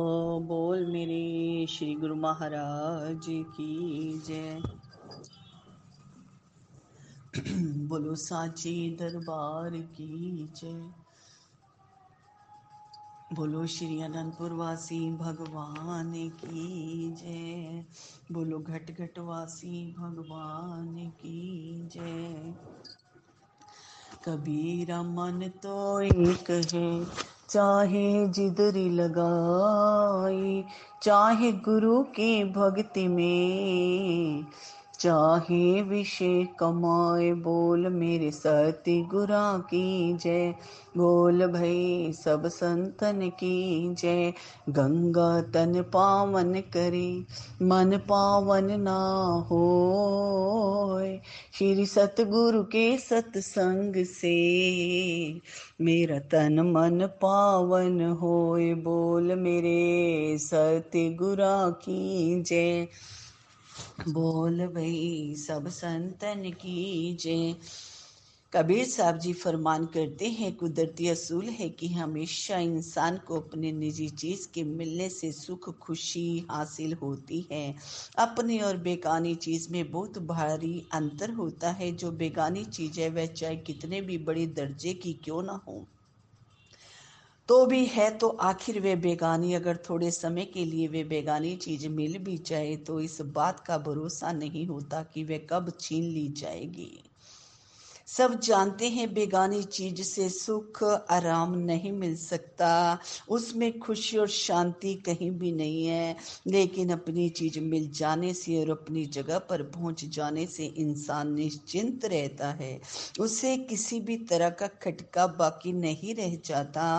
बोल मेरे श्री गुरु महाराज की जय। बोलो साचे दरबार की जय। बोलो श्री अनंतपुर वासी भगवान की जय। बोलो घट घट वासी भगवान की जय। कबीरा मन तो एक है, चाहे जिधरी लगाई, चाहे गुरु की भक्ति में, चाहे विषय कमाए। बोल मेरे सती गुरा की जय। बोल भई सब संतन की जय। गंगा तन पावन करे, मन पावन ना होए, श्री सतगुरु के सत्संग से मेरा तन मन पावन होए। बोल मेरे सती गुरा की जय। बोल भई सब संतन की जय। कबीर साहब जी फरमान करते हैं, कुदरती असूल है कि हमेशा इंसान को अपने निजी चीज़ के मिलने से सुख खुशी हासिल होती है। अपनी और बेगानी चीज़ में बहुत भारी अंतर होता है। जो बेगानी चीज़ है वह चाहे कितने भी बड़े दर्जे की क्यों ना हो तो भी है, तो आखिर वे बेगानी। अगर थोड़े समय के लिए वे बेगानी चीज़ मिल भी जाए तो इस बात का भरोसा नहीं होता कि वे कब छीन ली जाएगी। सब जानते हैं बेगानी चीज़ से सुख आराम नहीं मिल सकता, उसमें खुशी और शांति कहीं भी नहीं है, लेकिन अपनी चीज़ मिल जाने से और अपनी जगह पर पहुंच जाने से इंसान निश्चिंत रहता है। उसे किसी भी तरह का खटका बाकी नहीं रह जाता।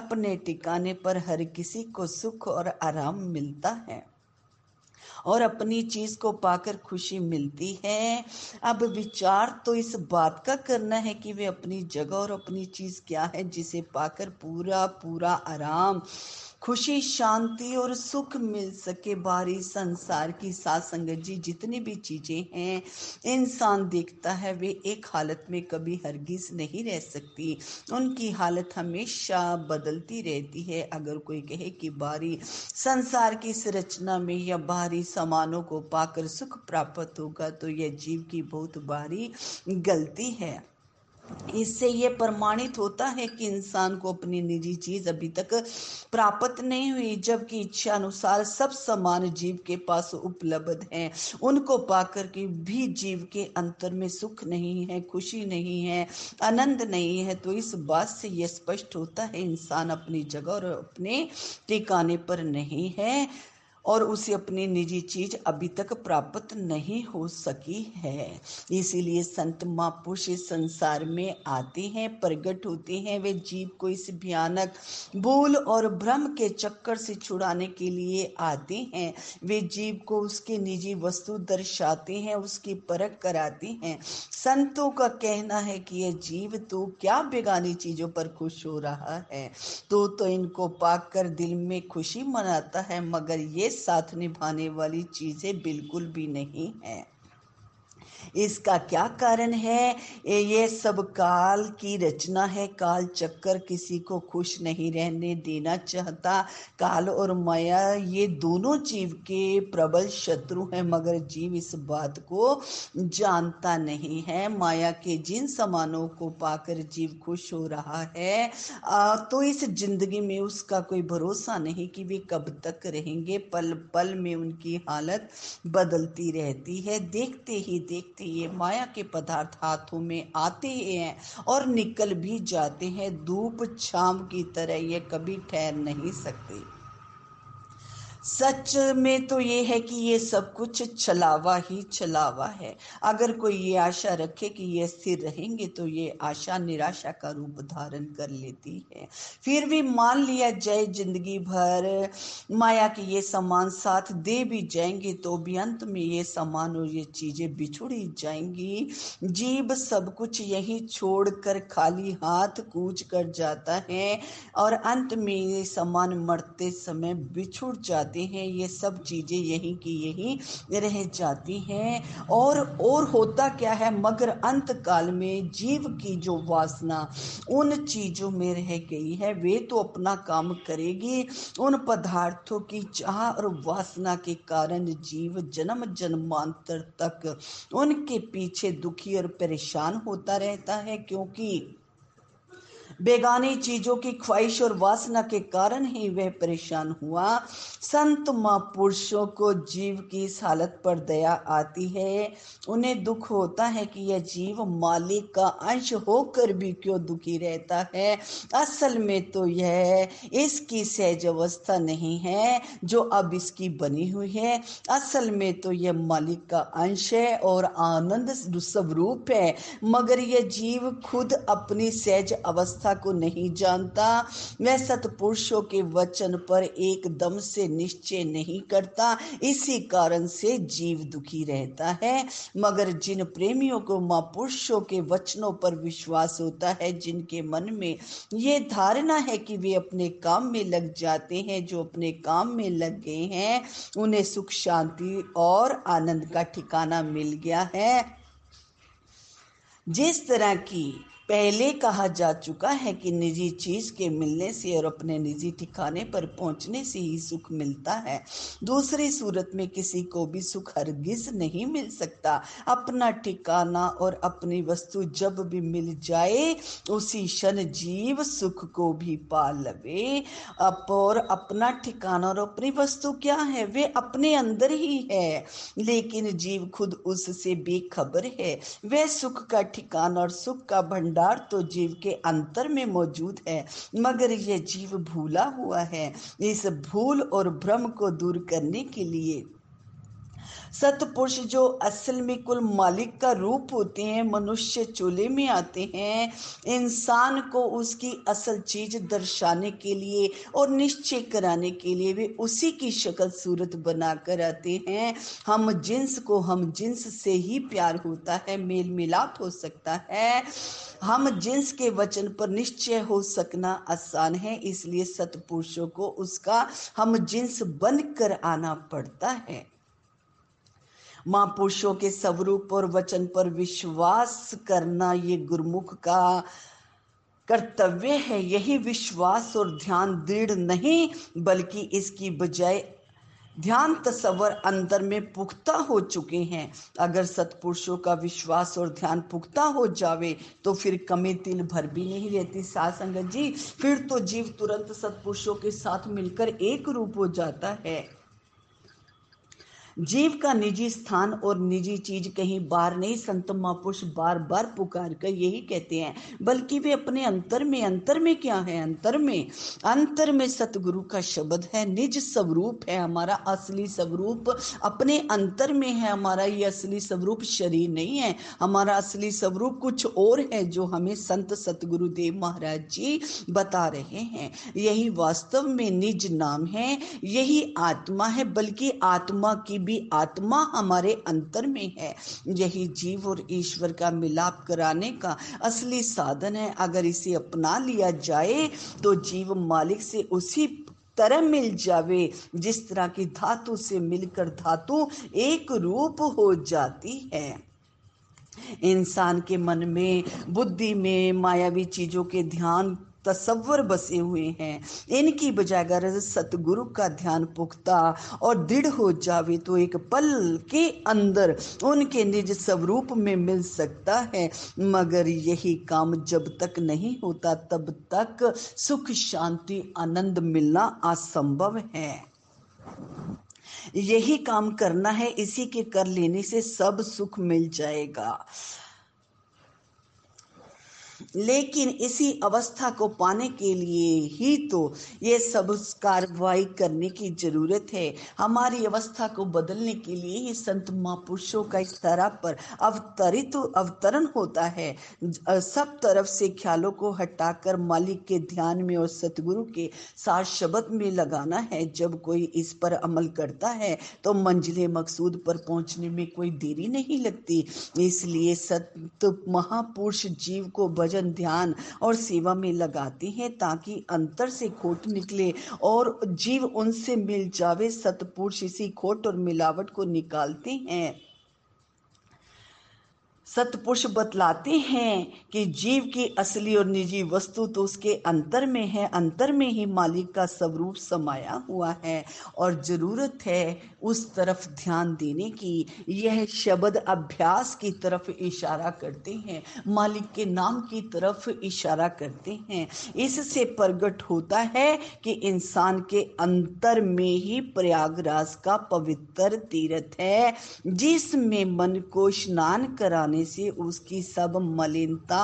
अपने ठिकाने पर हर किसी को सुख और आराम मिलता है और अपनी चीज को पाकर खुशी मिलती है। अब विचार तो इस बात का करना है कि वे अपनी जगह और अपनी चीज क्या है जिसे पाकर पूरा पूरा आराम, खुशी, शांति और सुख मिल सके। बाहरी संसार की साथ संगत जी जितनी भी चीजें हैं इंसान देखता है, वे एक हालत में कभी हरगिज नहीं रह सकती, उनकी हालत हमेशा बदलती रहती है। अगर कोई कहे कि बाहरी संसार की संरचना में या बाहरी सामानों को पाकर सुख प्राप्त होगा तो यह जीव की बहुत भारी गलती है। इससे ये प्रमाणित होता है कि इंसान को अपनी निजी चीज अभी तक प्राप्त नहीं हुई, जबकि इच्छा अनुसार सब सामान जीव के पास उपलब्ध हैं। उनको पाकर के भी जीव के अंतर में सुख नहीं है, खुशी नहीं है, आनंद नहीं है। तो इस बात से यह स्पष्ट होता है इंसान अपनी जगह और अपने ठिकाने पर नहीं है और उसे अपनी निजी चीज अभी तक प्राप्त नहीं हो सकी है। इसीलिए संत महापुरुष इस संसार में आते हैं, प्रगट होते हैं। वे जीव को इस भयानक भूल और भ्रम के चक्कर से छुड़ाने के लिए आते हैं। वे जीव को उसकी निजी वस्तु दर्शाते हैं, उसकी परख कराते हैं। संतों का कहना है कि यह जीव तो क्या बेगानी चीजों पर खुश हो रहा है, तो इनको पाकर दिल में खुशी मनाता है, मगर ये साथ निभाने वाली चीजें बिल्कुल भी नहीं है। इसका क्या कारण है? ये सब काल की रचना है। काल चक्कर किसी को खुश नहीं रहने देना चाहता। काल और माया ये दोनों जीव के प्रबल शत्रु हैं, मगर जीव इस बात को जानता नहीं है। माया के जिन सामानों को पाकर जीव खुश हो रहा है तो इस जिंदगी में उसका कोई भरोसा नहीं कि वे कब तक रहेंगे। पल पल में उनकी हालत बदलती रहती है। देखते ये माया के पदार्थ हाथों में आते हैं और निकल भी जाते हैं। धूप छाम की तरह ये कभी ठहर नहीं सकते। सच में तो ये है कि ये सब कुछ छलावा ही छलावा है। अगर कोई ये आशा रखे कि ये स्थिर रहेंगे तो ये आशा निराशा का रूप धारण कर लेती है। फिर भी मान लिया जाए जिंदगी भर माया के ये सामान साथ दे भी जाएंगे तो भी अंत में ये सामान और ये चीजें बिछुड़ ही जाएंगी। जीव सब कुछ यही छोड़कर खाली हाथ कूच कर जाता है और अंत में ये सामान मरते समय बिछुड़ जाता जाते हैं, ये सब चीज़ें यहीं की यहीं रह जाती हैं। और होता क्या है, मगर अंत काल में जीव की जो वासना उन चीज़ों में रह गई है वे तो अपना काम करेगी। उन पदार्थों की चाह और वासना के कारण जीव जन्म जन्मांतर तक उनके पीछे दुखी और परेशान होता रहता है, क्योंकि बेगानी चीजों की ख्वाहिश और वासना के कारण ही वह परेशान हुआ। संत महापुरुषों को जीव की इस हालत पर दया आती है, उन्हें दुख होता है कि यह जीव मालिक का अंश होकर भी क्यों दुखी रहता है। असल में तो यह इसकी सहज अवस्था नहीं है जो अब इसकी बनी हुई है, असल में तो यह मालिक का अंश है और आनंद स्वरूप है, मगर यह जीव खुद अपनी सहज अवस्था को नहीं जानता। वह सतपुरुषों के वचन पर एकदम से निश्चय नहीं करता, इसी कारण से जीव दुखी रहता है। मगर जिन प्रेमियों को महापुरुषों के वचनों पर विश्वास होता है, जिनके मन में ये धारणा है कि वे अपने काम में लग जाते हैं, जो अपने काम में लग गए हैं उन्हें सुख शांति और आनंद का ठिकाना मिल गया है। जिस तरह की पहले कहा जा चुका है कि निजी चीज़ के मिलने से और अपने निजी ठिकाने पर पहुंचने से ही सुख मिलता है, दूसरी सूरत में किसी को भी सुख हरगिज़ नहीं मिल सकता। अपना ठिकाना और अपनी वस्तु जब भी मिल जाए उसी क्षण जीव सुख को भी पा लवे। और अपना ठिकाना और अपनी वस्तु क्या है, वे अपने अंदर ही है, लेकिन जीव खुद उससे बेखबर है। वह सुख का ठिकाना और सुख का भंडार तो जीव के अंतर में मौजूद है, मगर यह जीव भूला हुआ है। इस भूल और भ्रम को दूर करने के लिए सतपुरुष जो असल में कुल मालिक का रूप होते हैं, मनुष्य चोले में आते हैं इंसान को उसकी असल चीज दर्शाने के लिए और निश्चय कराने के लिए, वे उसी की शक्ल सूरत बना कर आते हैं। हम जिन्स को हम जिन्स से ही प्यार होता है, मेल मिलाप हो सकता है, हम जिन्स के वचन पर निश्चय हो सकना आसान है, इसलिए सतपुरुषों को उसका हम जिन्स बन कर आना पड़ता है। महापुरुषों के स्वरूप और वचन पर विश्वास करना ये गुरुमुख का कर्तव्य है। यही विश्वास और ध्यान दृढ़ नहीं बल्कि इसकी बजाय ध्यान तसव्वुर अंदर में पुख्ता हो चुके हैं। अगर सतपुरुषों का विश्वास और ध्यान पुख्ता हो जावे तो फिर कमी तिल भर भी नहीं रहती। साध संगत जी, फिर तो जीव तुरंत सतपुरुषों के साथ मिलकर एक रूप हो जाता है। जीव का निजी स्थान और निजी चीज कहीं बाहर नहीं। संत महापुरुष बार बार पुकार कर यही कहते हैं, बल्कि वे अपने अंतर में क्या है, अंतर में सतगुरु का शब्द है, निज स्वरूप है। हमारा असली स्वरूप अपने अंतर में है। हमारा ये असली स्वरूप शरीर नहीं है, हमारा असली स्वरूप कुछ और है जो हमें संत सतगुरु देव महाराज जी बता रहे हैं। यही वास्तव में निज नाम है, यही आत्मा है, बल्कि आत्मा की भी आत्मा हमारे अंतर में है। यही जीव और ईश्वर का मिलाप कराने का असली साधन है। अगर इसे अपना लिया जाए तो जीव मालिक से उसी तरह मिल जावे जिस तरह की धातु से मिलकर धातु एक रूप हो जाती है। इंसान के मन में, बुद्धि में मायावी चीजों के ध्यान तसव्वुर बसे हुए हैं। इनकी बजाय अगर सतगुरु का ध्यान पुख्ता और दृढ़ हो जावे तो एक पल के अंदर उनके निज स्वरूप में मिल सकता है। मगर यही काम जब तक नहीं होता तब तक सुख शांति आनंद मिलना असंभव है। यही काम करना है, इसी के कर लेने से सब सुख मिल जाएगा। लेकिन इसी अवस्था को पाने के लिए ही तो ये सब कार्रवाई करने की जरूरत है। हमारी अवस्था को बदलने के लिए ही संत महापुरुषों का इस तरह पर अवतरण होता है। सब तरफ से ख्यालों को हटाकर मालिक के ध्यान में और सतगुरु के साथ शब्द में लगाना है। जब कोई इस पर अमल करता है तो मंजिले मकसूद पर पहुंचने में कोई देरी नहीं लगती। इसलिए संत महापुरुष जीव को भजन निरंजन ध्यान और सेवा में लगाते हैं ताकि अंतर से खोट निकले और जीव उनसे मिल जावे। सतपुरुष इसी खोट और मिलावट को निकालते हैं। सतपुरुष बतलाते हैं कि जीव की असली और निजी वस्तु तो उसके अंतर में है, अंतर में ही मालिक का स्वरूप समाया हुआ है और जरूरत है उस तरफ ध्यान देने की। यह शब्द अभ्यास की तरफ इशारा करते हैं, मालिक के नाम की तरफ इशारा करते हैं। इससे प्रकट होता है कि इंसान के अंतर में ही प्रयागराज का पवित्र तीर्थ है, जिसमें मन को स्नान कराने से उसकी सब मलिनता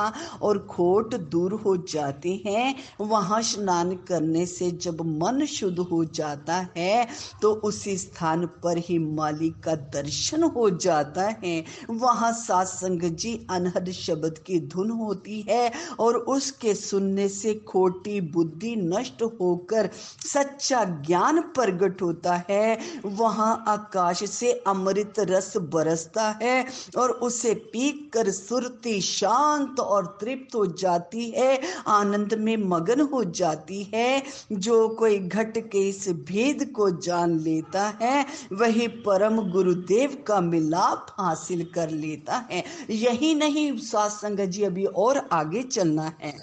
और खोट दूर हो जाते हैं। वहां स्नान करने से जब मन शुद्ध हो जाता है तो उसी स्थान पर ही मालिक का दर्शन हो जाता है। वहां सत्संग जी अनहद शब्द की धुन होती है और उसके सुनने से खोटी बुद्धि नष्ट होकर सच्चा ज्ञान प्रकट होता है। वहां आकाश से अमृत रस बरसता है और उसे पीकर सुरती शांत और तृप्त हो जाती है, आनंद में मगन हो जाती है। जो कोई घट के इस भेद को जान लेता है वही परम गुरुदेव का मिलाप हासिल कर लेता है। यही नहीं, सत्संग जी अभी और आगे चलना है।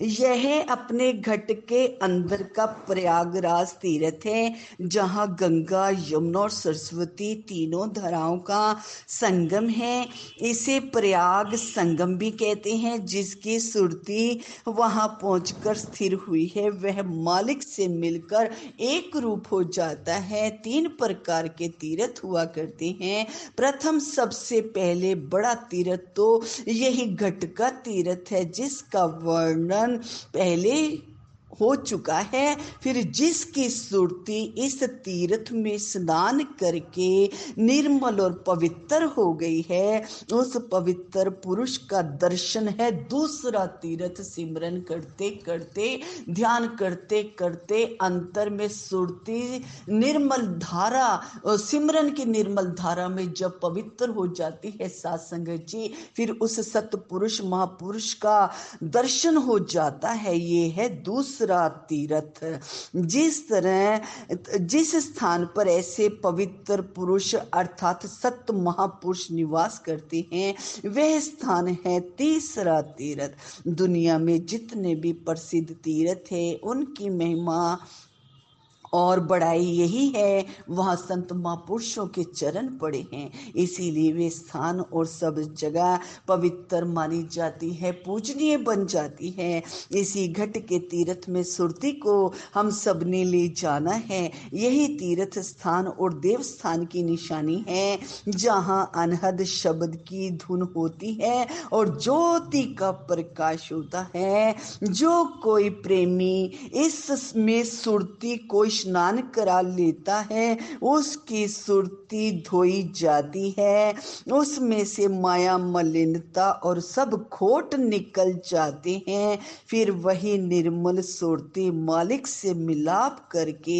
यह अपने घट के अंदर का प्रयागराज तीर्थ है, जहाँ गंगा, यमुना और सरस्वती तीनों धाराओं का संगम है। इसे प्रयाग संगम भी कहते हैं। जिसकी सुरती वहाँ पहुँचकर स्थिर हुई है वह मालिक से मिलकर एक रूप हो जाता है। तीन प्रकार के तीर्थ हुआ करते हैं। प्रथम सबसे पहले बड़ा तीर्थ तो यही घट का तीर्थ है, जिसका वर्णन पहले हो चुका है। फिर जिसकी सुरती इस तीर्थ में स्नान करके निर्मल और पवित्र हो गई है उस पवित्र पुरुष का दर्शन है। दूसरा तीर्थ सिमरन करते करते, ध्यान करते करते अंतर में सुरती निर्मल धारा, सिमरन की निर्मल धारा में जब पवित्र हो जाती है सत्संग जी, फिर उस सतपुरुष महापुरुष का दर्शन हो जाता है। ये है दूसरा तीर्थ। जिस स्थान पर ऐसे पवित्र पुरुष अर्थात सत महापुरुष निवास करते हैं वह स्थान है तीसरा तीर्थ। दुनिया में जितने भी प्रसिद्ध तीर्थ है उनकी महिमा और बड़ाई यही है, वहाँ संत महापुरुषों के चरण पड़े हैं, इसीलिए वे स्थान और सब जगह पवित्र मानी जाती है, पूजनीय बन जाती है। इसी घट के तीर्थ में सुरती को हम सब ने ले जाना है। यही तीर्थ स्थान और देवस्थान की निशानी है, जहाँ अनहद शब्द की धुन होती है और ज्योति का प्रकाश होता है। जो कोई प्रेमी इस में सुरती को स्नान करा लेता है उसकी सुरती धोई जाती है, उसमें से माया, मलिनता और सब खोट निकल जाते हैं। फिर वही निर्मल सुरती मालिक से मिलाप करके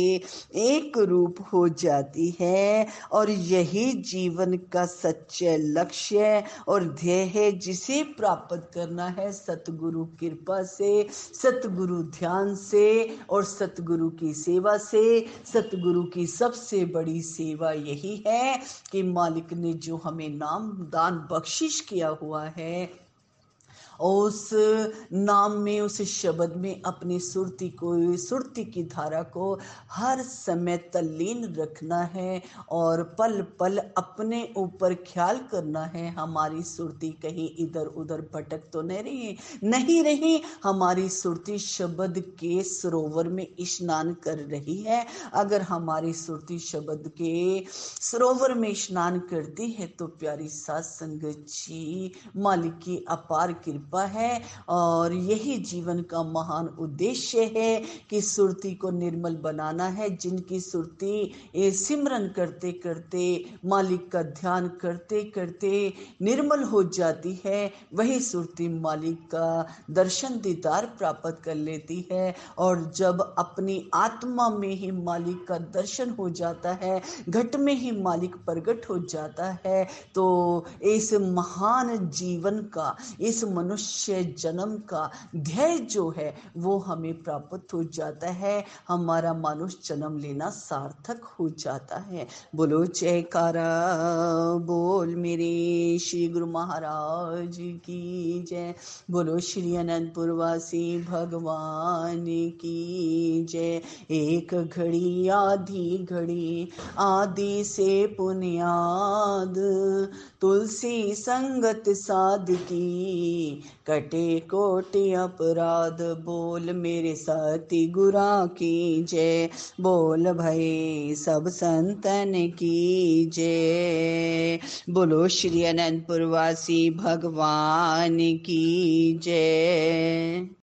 एक रूप हो जाती है और यही जीवन का सच्चे लक्ष्य और ध्येय है, जिसे प्राप्त करना है सतगुरु कृपा से, सतगुरु ध्यान से और सतगुरु की सेवा से। सतगुरु की सबसे बड़ी सेवा यही है कि मालिक ने जो हमें नाम दान बख्शिश किया हुआ है और उस नाम में, उस शब्द में अपनी सुरती को, सुरती की धारा को हर समय तल्लीन रखना है और पल पल अपने ऊपर ख्याल करना है हमारी सुरती कहीं इधर उधर भटक तो नहीं रही। हमारी सुरती शब्द के सरोवर में स्नान कर रही है। अगर हमारी सुरती शब्द के सरोवर में स्नान करती है तो प्यारी सत्संग जी, मालिक की अपार कृपा है। और यही जीवन का महान उद्देश्य है कि सुरती को निर्मल बनाना है। जिनकी सुरती सिमरन करते करते, मालिक का ध्यान करते करते निर्मल हो जाती है, वही सुरती मालिक का दर्शन दीदार प्राप्त कर लेती है। और जब अपनी आत्मा में ही मालिक का दर्शन हो जाता है, घट में ही मालिक प्रकट हो जाता है, तो इस महान जीवन का, इस मनुष्य मनुष्य जन्म का ध्येय जो है वो हमें प्राप्त हो जाता है, हमारा मनुष्य जन्म लेना सार्थक हो जाता है। बोलो जयकारा बोल मेरे श्री गुरु महाराज की जय, बोलो श्री अनंतपुरवासी भगवान की जय। एक घड़ी आधी घड़ी आदि से पुनियाद, तुलसी संगत साध की कटे कोटि अपराध। बोल मेरे सती गुरा की जय, बोल भई सब संतन की जय, बोलो श्री अनंतपुरवासी भगवान की जय।